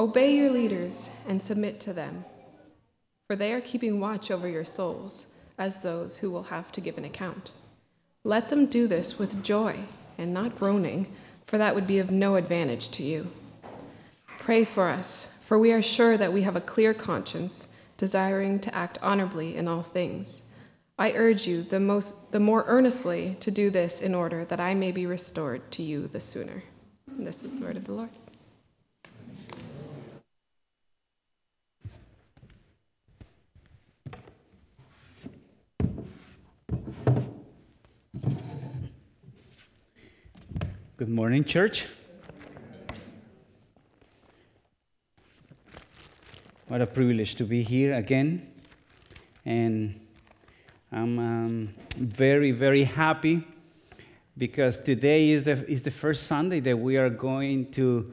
Obey your leaders and submit to them, for they are keeping watch over your souls as those who will have to give an account. Let them do this with joy and not groaning, for that would be of no advantage to you. Pray for us, for we are sure that we have a clear conscience, desiring to act honorably in all things. I urge you the more earnestly to do this in order that I may be restored to you the sooner. And this is the word of the Lord. Good morning, church. What a privilege to be here again. And I'm very, very happy because today is the first Sunday that we are going to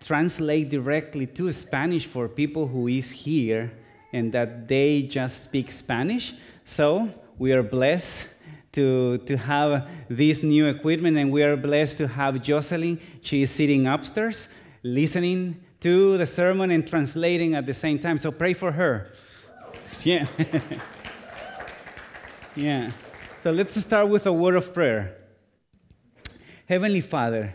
translate directly to Spanish for people who is here and that they just speak Spanish. So we are blessed to have this new equipment, and we are blessed to have Jocelyn. She is sitting upstairs, listening to the sermon and translating at the same time. So pray for her. Yeah. Yeah. So let's start with a word of prayer. Heavenly Father,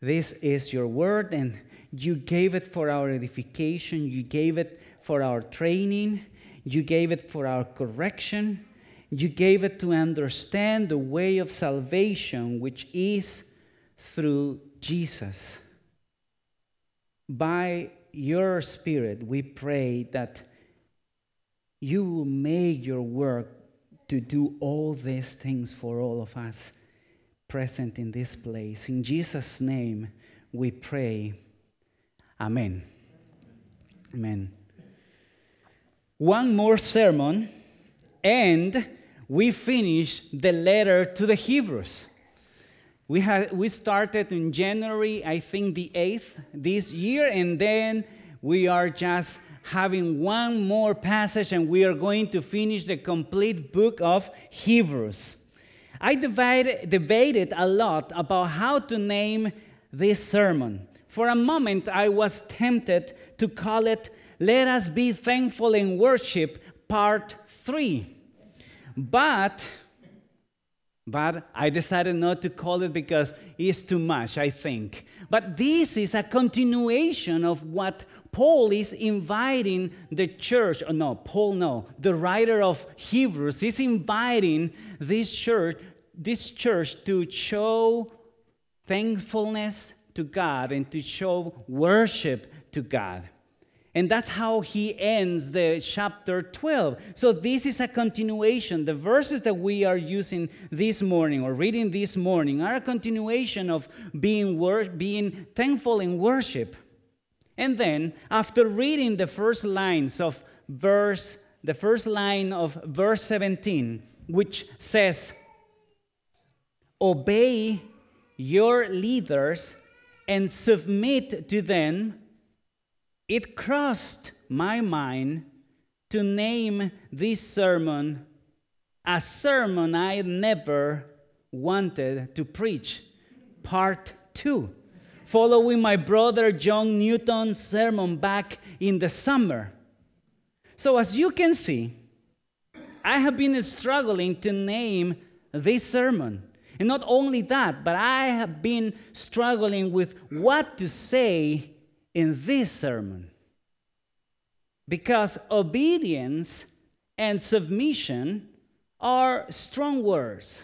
this is your word, and you gave it for our edification. You gave it for our training. You gave it for our correction. You gave it to understand the way of salvation, which is through Jesus. By your Spirit, we pray that you will make your work to do all these things for all of us present in this place. In Jesus' name, we pray. Amen. Amen. One more sermon, and we finished the letter to the Hebrews. We started in January, I think the 8th this year, and then we are just having one more passage, and we are going to finish the complete book of Hebrews. I debated a lot about how to name this sermon. For a moment, I was tempted to call it, Let Us Be Thankful and Worship, Part 3. But I decided not to call it because it's too much, I think. But this is a continuation of what Paul is inviting the church. Oh, no, Paul, no. The writer of Hebrews is inviting this church to show thankfulness to God and to show worship to God. And that's how he ends the chapter 12. So this is a continuation. The verses that we are using this morning or reading this morning are a continuation of being thankful in worship. And then after reading the first line of verse 17, which says, Obey your leaders and submit to them, it crossed my mind to name this sermon a sermon I never wanted to preach, part 2, following my brother John Newton's sermon back in the summer. So as you can see, I have been struggling to name this sermon. And not only that, but I have been struggling with what to say in this sermon, because obedience and submission are strong words.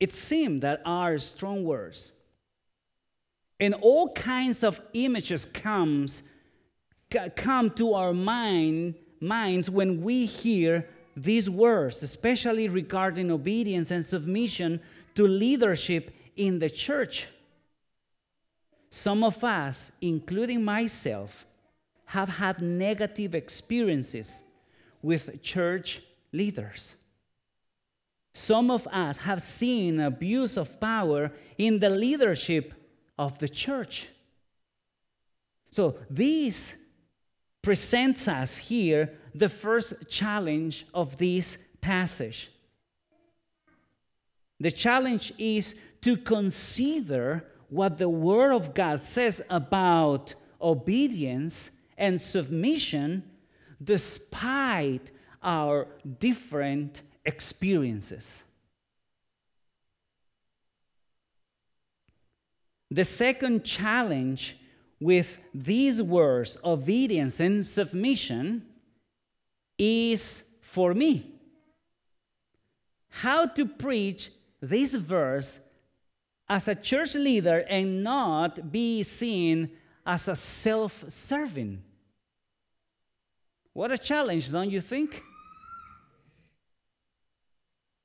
It seemed that are strong words. And all kinds of images come to our minds when we hear these words, especially regarding obedience and submission to leadership in the church. Some of us, including myself, have had negative experiences with church leaders. Some of us have seen abuse of power in the leadership of the church. So this presents us here the first challenge of this passage. The challenge is to consider what the Word of God says about obedience and submission despite our different experiences. The second challenge with these words, obedience and submission, is for me. How to preach this verse as a church leader and not be seen as a self-serving. What a challenge, don't you think?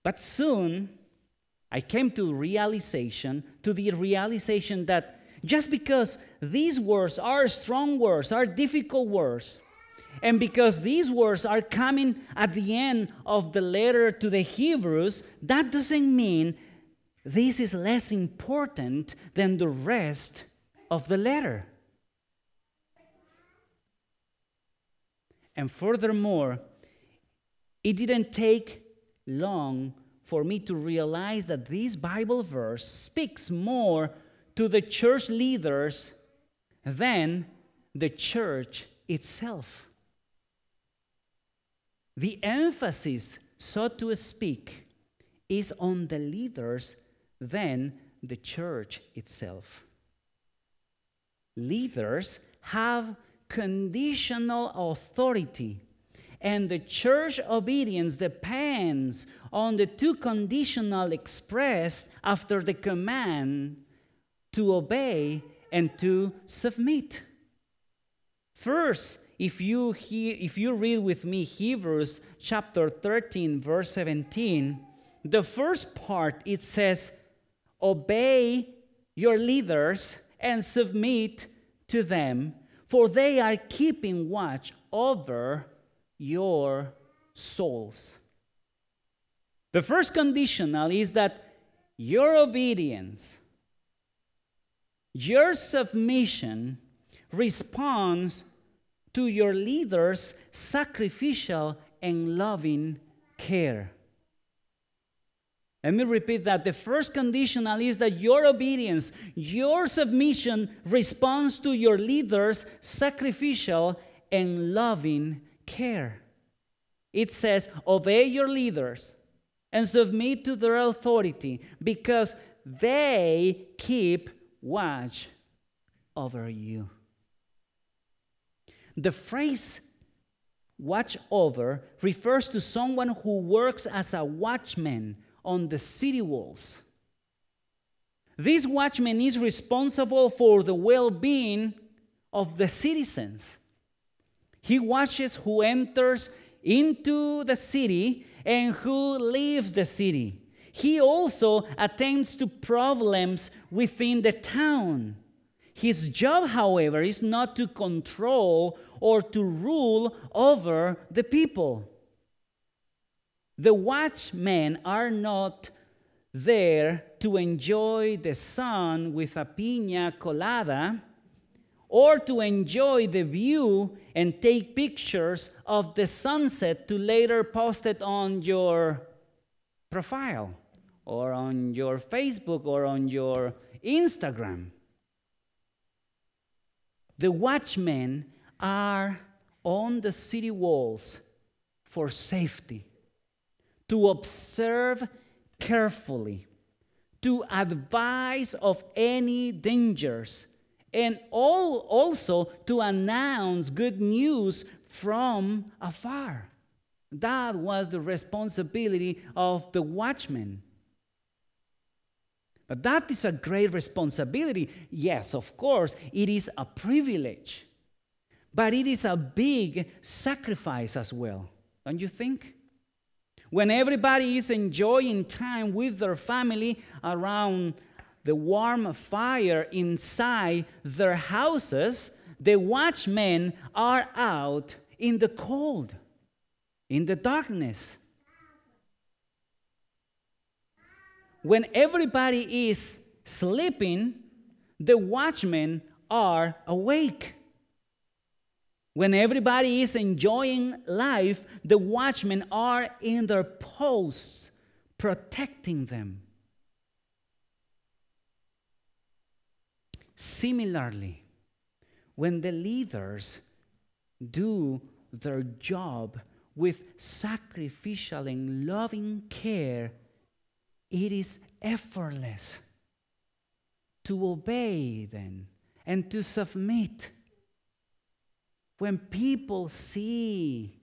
But soon, I came to the realization that just because these words are strong words, are difficult words, and because these words are coming at the end of the letter to the Hebrews, that doesn't mean this is less important than the rest of the letter. And furthermore, it didn't take long for me to realize that this Bible verse speaks more to the church leaders than the church itself. The emphasis, so to speak, is on the leaders than the church itself. Leaders have conditional authority, and the church obedience depends on the two conditional expressed after the command to obey and to submit. First, if you read with me Hebrews chapter 13, verse 17, the first part, it says, obey your leaders and submit to them, for they are keeping watch over your souls. The first conditional is that your obedience, your submission responds to your leader's sacrificial and loving care. Let me repeat that. The first conditional is that your obedience, your submission responds to your leader's sacrificial and loving care. It says, obey your leaders and submit to their authority because they keep watch over you. The phrase watch over refers to someone who works as a watchman on the city walls. This watchman is responsible for the well-being of the citizens. He watches who enters into the city and who leaves the city. He also attends to problems within the town. His job, however, is not to control or to rule over the people. The watchmen are not there to enjoy the sun with a piña colada or to enjoy the view and take pictures of the sunset to later post it on your profile or on your Facebook or on your Instagram. The watchmen are on the city walls for safety, to observe carefully, to advise of any dangers, and also to announce good news from afar. That was the responsibility of the watchman. But that is a great responsibility. Yes, of course, it is a privilege. But it is a big sacrifice as well, don't you think? When everybody is enjoying time with their family around the warm fire inside their houses, the watchmen are out in the cold, in the darkness. When everybody is sleeping, the watchmen are awake. When everybody is enjoying life, the watchmen are in their posts, protecting them. Similarly, when the leaders do their job with sacrificial and loving care, it is effortless to obey them and to submit. When people sees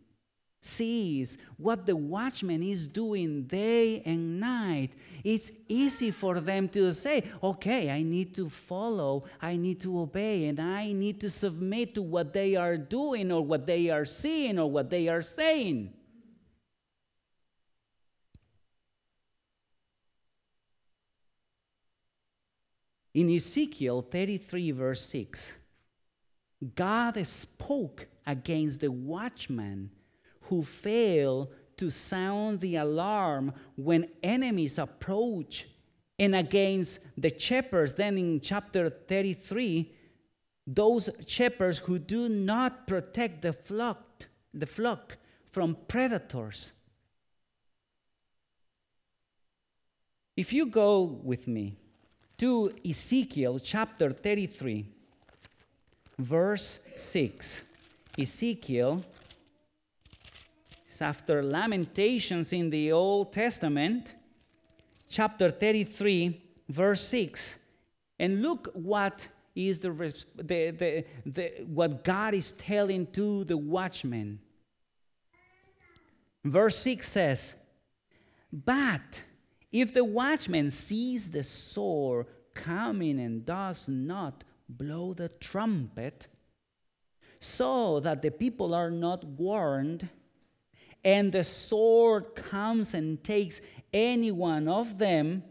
what the watchman is doing day and night, it's easy for them to say, okay, I need to follow, I need to obey, and I need to submit to what they are doing or what they are seeing or what they are saying. In Ezekiel 33, verse 6, God spoke against the watchman who fail to sound the alarm when enemies approach, and against the shepherds. Then in chapter 33, those shepherds who do not protect the flock from predators. If you go with me to Ezekiel chapter 33, verse 6, Ezekiel, after Lamentations in the Old Testament, chapter 33, verse 6. And look what is what God is telling to the watchman. Verse 6 says, "But if the watchman sees the sword coming and does not blow the trumpet, so that the people are not warned, and the sword comes and takes any one of them,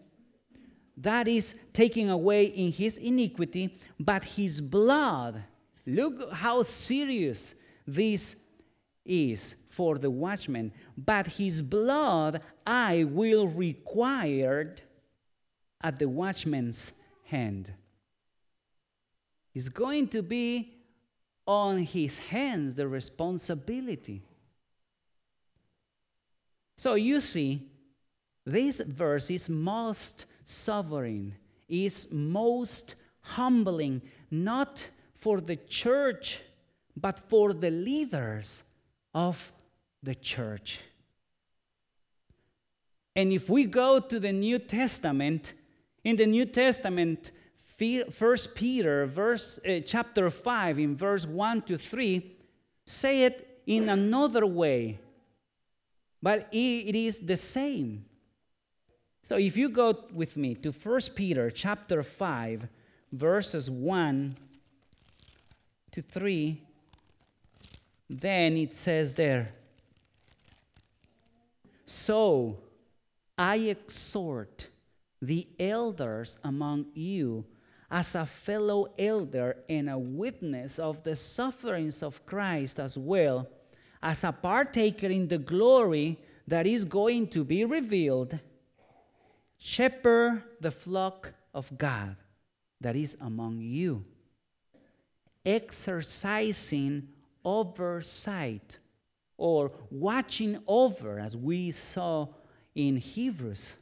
that is taking away in his iniquity, but his blood," look how serious this is for the watchman, "but his blood I will require at the watchman's hand." It's going to be on his hands, the responsibility. So you see, this verse is most sovereign, is most humbling, not for the church, but for the leaders of the church. And if we go to the New Testament, in the New Testament, First Peter chapter 5, in verse 1-3, say it in another way. But it is the same. So if you go with me to 1 Peter chapter 5, verses 1-3, then it says there, "So I exhort the elders among you as a fellow elder and a witness of the sufferings of Christ, as well as a partaker in the glory that is going to be revealed, shepherd the flock of God that is among you, exercising oversight," or watching over, as we saw in Hebrews.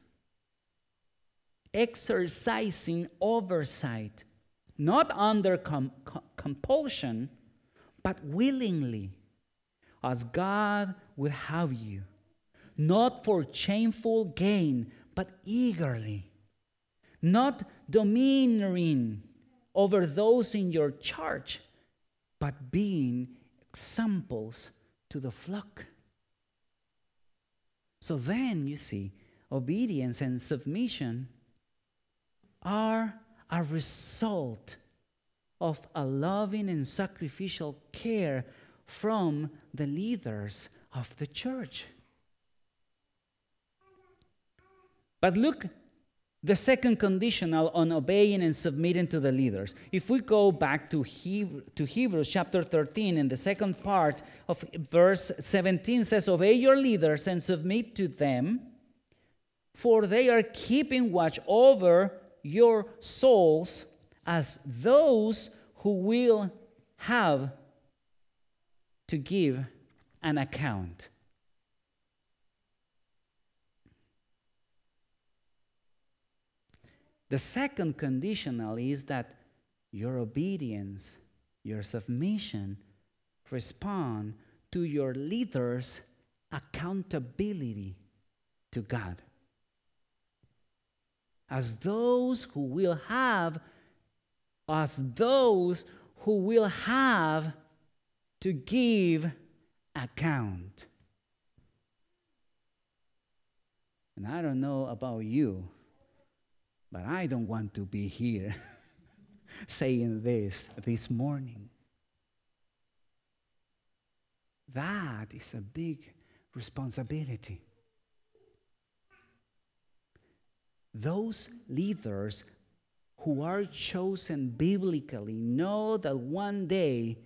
Exercising oversight, not under compulsion, but willingly, as God would have you, not for shameful gain, but eagerly, not domineering over those in your charge, but being examples to the flock. So then, you see, obedience and submission are a result of a loving and sacrificial care from the leaders of the church. But look, the second conditional on obeying and submitting to the leaders. If we go back to Hebrews chapter 13, and the second part of verse 17 says, "Obey your leaders and submit to them, for they are keeping watch over your souls as those who will have to give an account." The second conditional is that your obedience, your submission respond to your leader's accountability to God. As those who will have to give account. And I don't know about you, but I don't want to be here saying this morning. That is a big responsibility. Those leaders who are chosen biblically know that one day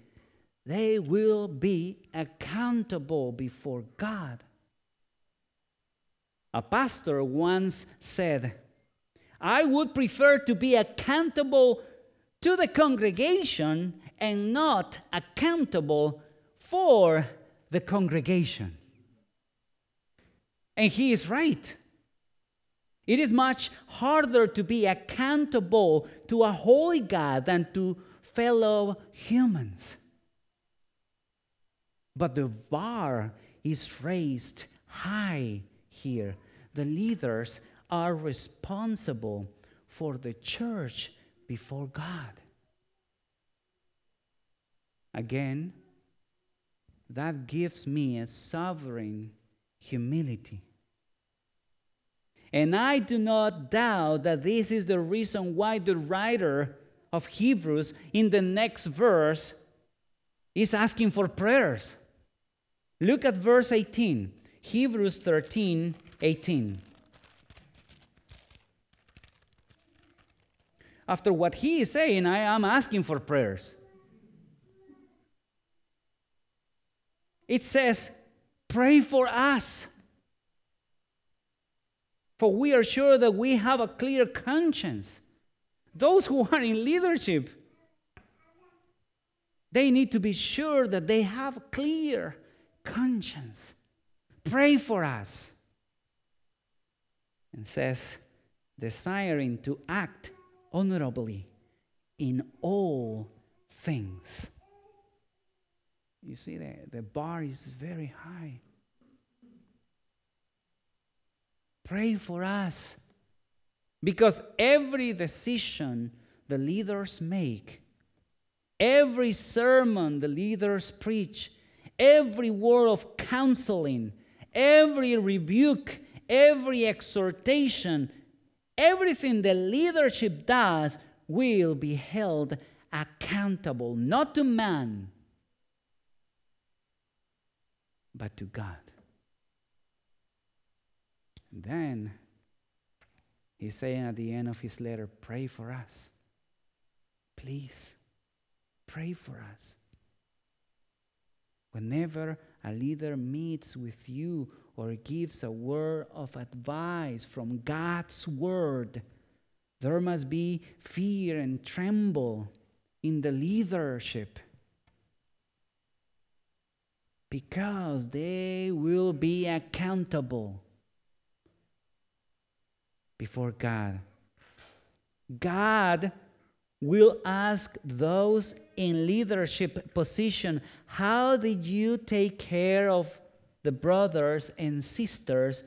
they will be accountable before God. A pastor once said, "I would prefer to be accountable to the congregation and not accountable for the congregation." And he is right. It is much harder to be accountable to a holy God than to fellow humans. But the bar is raised high here. The leaders are responsible for the church before God. Again, that gives me a sovereign humility. And I do not doubt that this is the reason why the writer of Hebrews in the next verse is asking for prayers. Look at verse 18, Hebrews 13:18. After what he is saying, I am asking for prayers. It says, "Pray for us. For we are sure that we have a clear conscience." Those who are in leadership, they need to be sure that they have a clear conscience. Pray for us. And says, desiring to act honorably in all things. You see, the bar is very high. Pray for us, because every decision the leaders make, every sermon the leaders preach, every word of counseling, every rebuke, every exhortation, everything the leadership does will be held accountable, not to man, but to God. Then he's saying at the end of his letter, pray for us. Please, pray for us. Whenever a leader meets with you or gives a word of advice from God's word, there must be fear and tremble in the leadership, because they will be accountable before God. God will ask those in leadership position, how did you take care of the brothers and sisters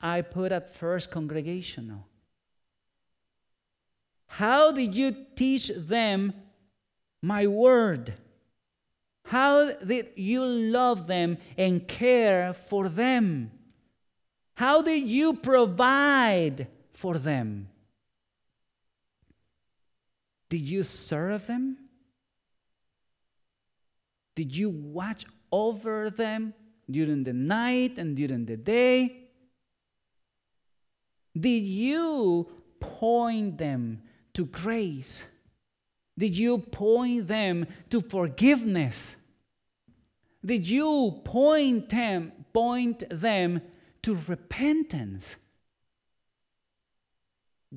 I put at First Congregational? How did you teach them my word? How did you love them and care for them? How did you provide for them? Did you serve them? Did you watch over them during the night and during the day? Did you point them to grace? Did you point them to forgiveness? Did you point them to repentance?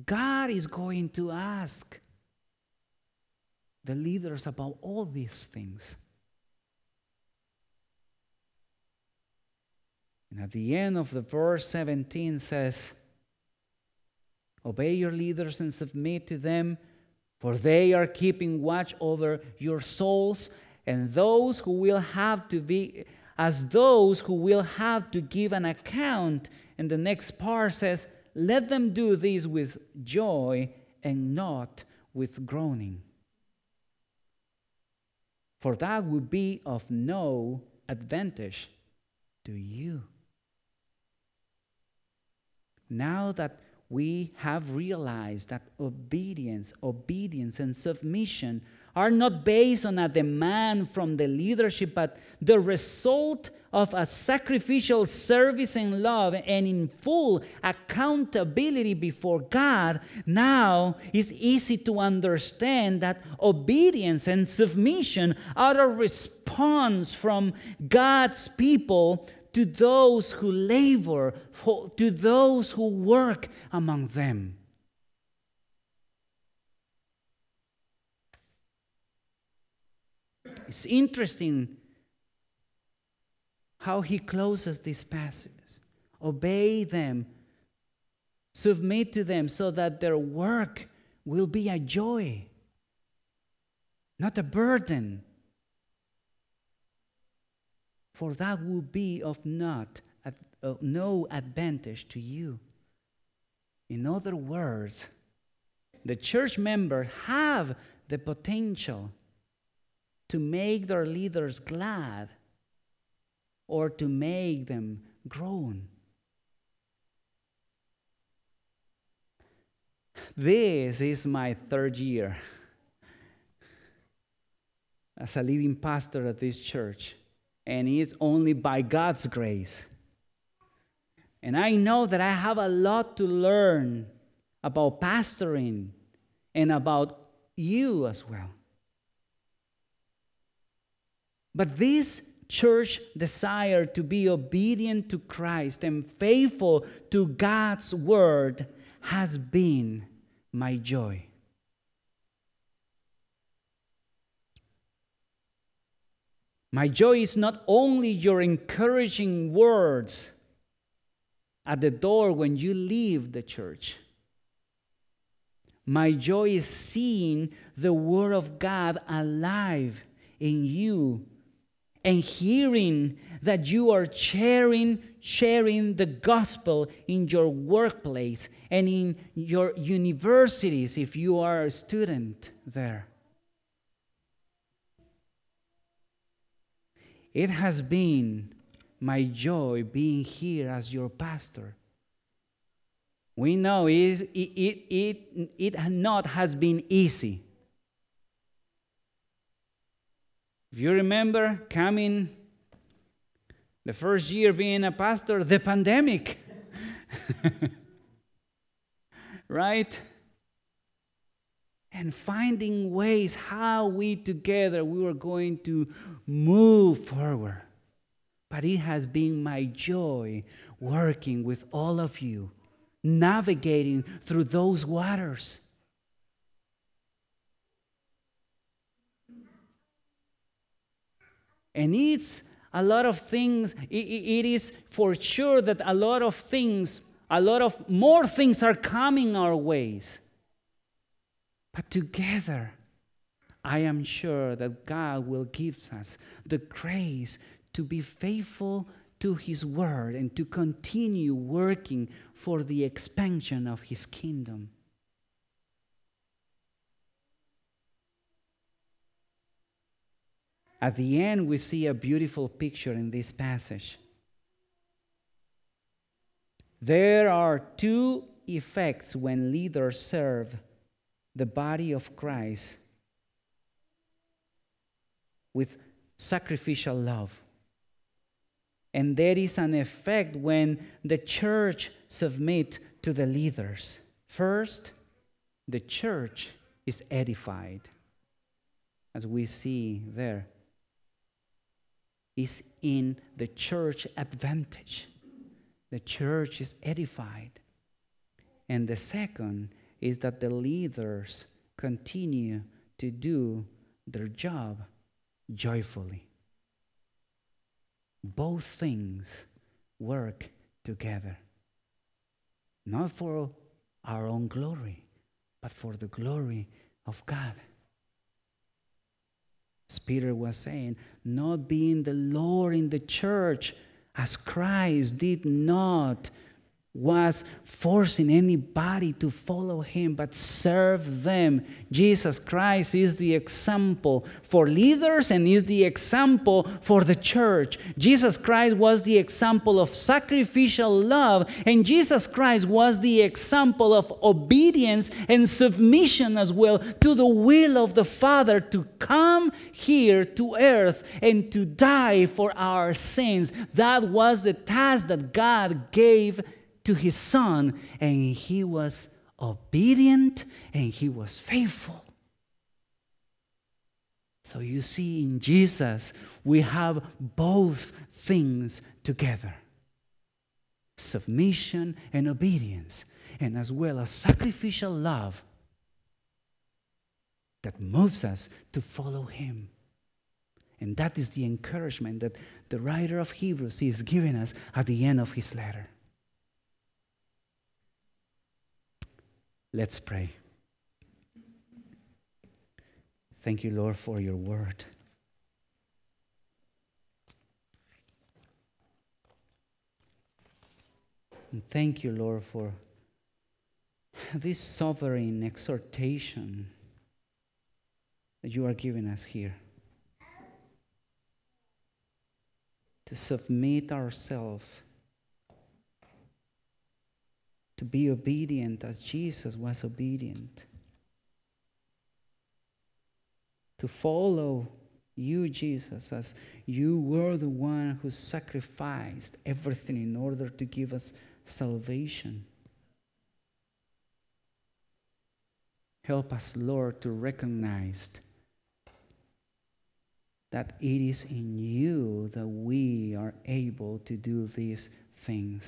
God is going to ask the leaders about all these things. And at the end of the verse 17 says, "Obey your leaders and submit to them, for they are keeping watch over your souls, and those who will have to be as those who will have to give an account." And the next part says, "Let them do this with joy and not with groaning, for that would be of no advantage to you." Now that we have realized that obedience and submission are not based on a demand from the leadership, but the result of a sacrificial service in love and in full accountability before God, now it's easy to understand that obedience and submission are a response from God's people to those who labor, to those who work among them. It's interesting how he closes these passages. Obey them, submit to them, so that their work will be a joy, not a burden, for that will be of no advantage to you. In other words, the church members have the potential to make their leaders glad or to make them groan. This is my third year as a leading pastor at this church, and it's only by God's grace. And I know that I have a lot to learn about pastoring and about you as well. But this church desire to be obedient to Christ and faithful to God's word has been my joy. My joy is not only your encouraging words at the door when you leave the church. My joy is seeing the Word of God alive in you and hearing that you are sharing the gospel in your workplace and in your universities if you are a student there. It has been my joy being here as your pastor. We know it has been easy. If you remember coming the first year being a pastor, the pandemic, right? And finding ways how we were going to move forward. But it has been my joy working with all of you, navigating through those waters. And it's a lot of things, it is for sure that a lot more things are coming our ways. But together, I am sure that God will give us the grace to be faithful to His Word and to continue working for the expansion of His kingdom. At the end, we see a beautiful picture in this passage. There are two effects when leaders serve the body of Christ with sacrificial love. And there is an effect when the church submits to the leaders. First, the church is edified, as we see there. It's in the church advantage. The church is edified. And the second is that the leaders continue to do their job joyfully. Both things work together, not for our own glory, but for the glory of God. As Peter was saying, not being the Lord in the church, as Christ did not was forcing anybody to follow him, but serve them. Jesus Christ is the example for leaders and is the example for the church. Jesus Christ was the example of sacrificial love, and Jesus Christ was the example of obedience and submission as well to the will of the Father to come here to earth and to die for our sins. That was the task that God gave to his son, and he was obedient and he was faithful. So you see, in Jesus, we have both things together: submission and obedience, and as well as sacrificial love that moves us to follow him. And that is the encouragement that the writer of Hebrews is giving us at the end of his letter. Let's pray. Thank you, Lord, for your word. And thank you, Lord, for this sovereign exhortation that you are giving us here, to submit ourselves, to be obedient as Jesus was obedient, to follow you, Jesus, as you were the one who sacrificed everything in order to give us salvation. Help us, Lord, to recognize that it is in you that we are able to do these things.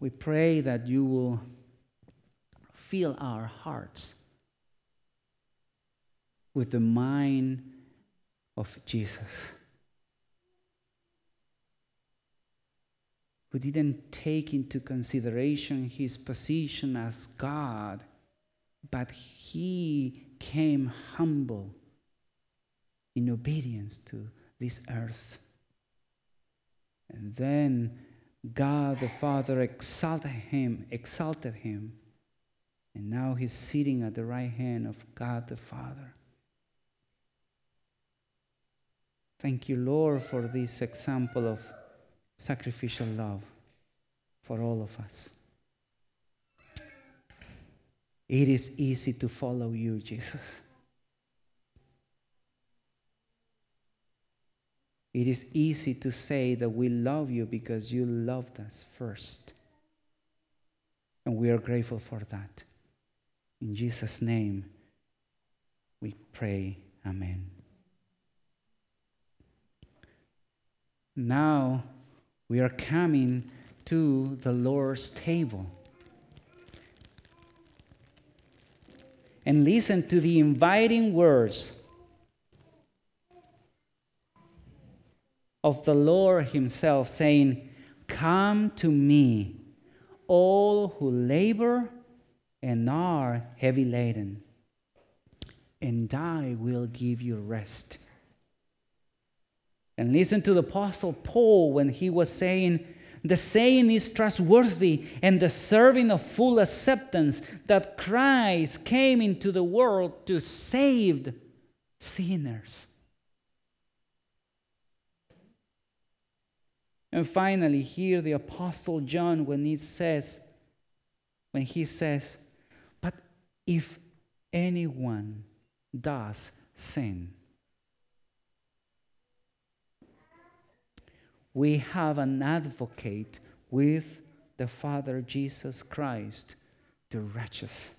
We pray that you will fill our hearts with the mind of Jesus, who didn't take into consideration his position as God, but he came humble in obedience to this earth. And then God the Father exalted him, and now he's sitting at the right hand of God the Father. Thank you, Lord, for this example of sacrificial love for all of us. It is easy to follow you, Jesus. It is easy to say that we love you because you loved us first. And we are grateful for that. In Jesus' name, we pray. Amen. Now we are coming to the Lord's table. And listen to the inviting words of the Lord himself, saying, "Come to me, all who labor and are heavy laden, and I will give you rest." And listen to the Apostle Paul when he was saying, "The saying is trustworthy and deserving of full acceptance, that Christ came into the world to save sinners." And finally, here the Apostle John, when he says, "But if anyone does sin," we have an advocate with the Father, Jesus Christ, the righteous.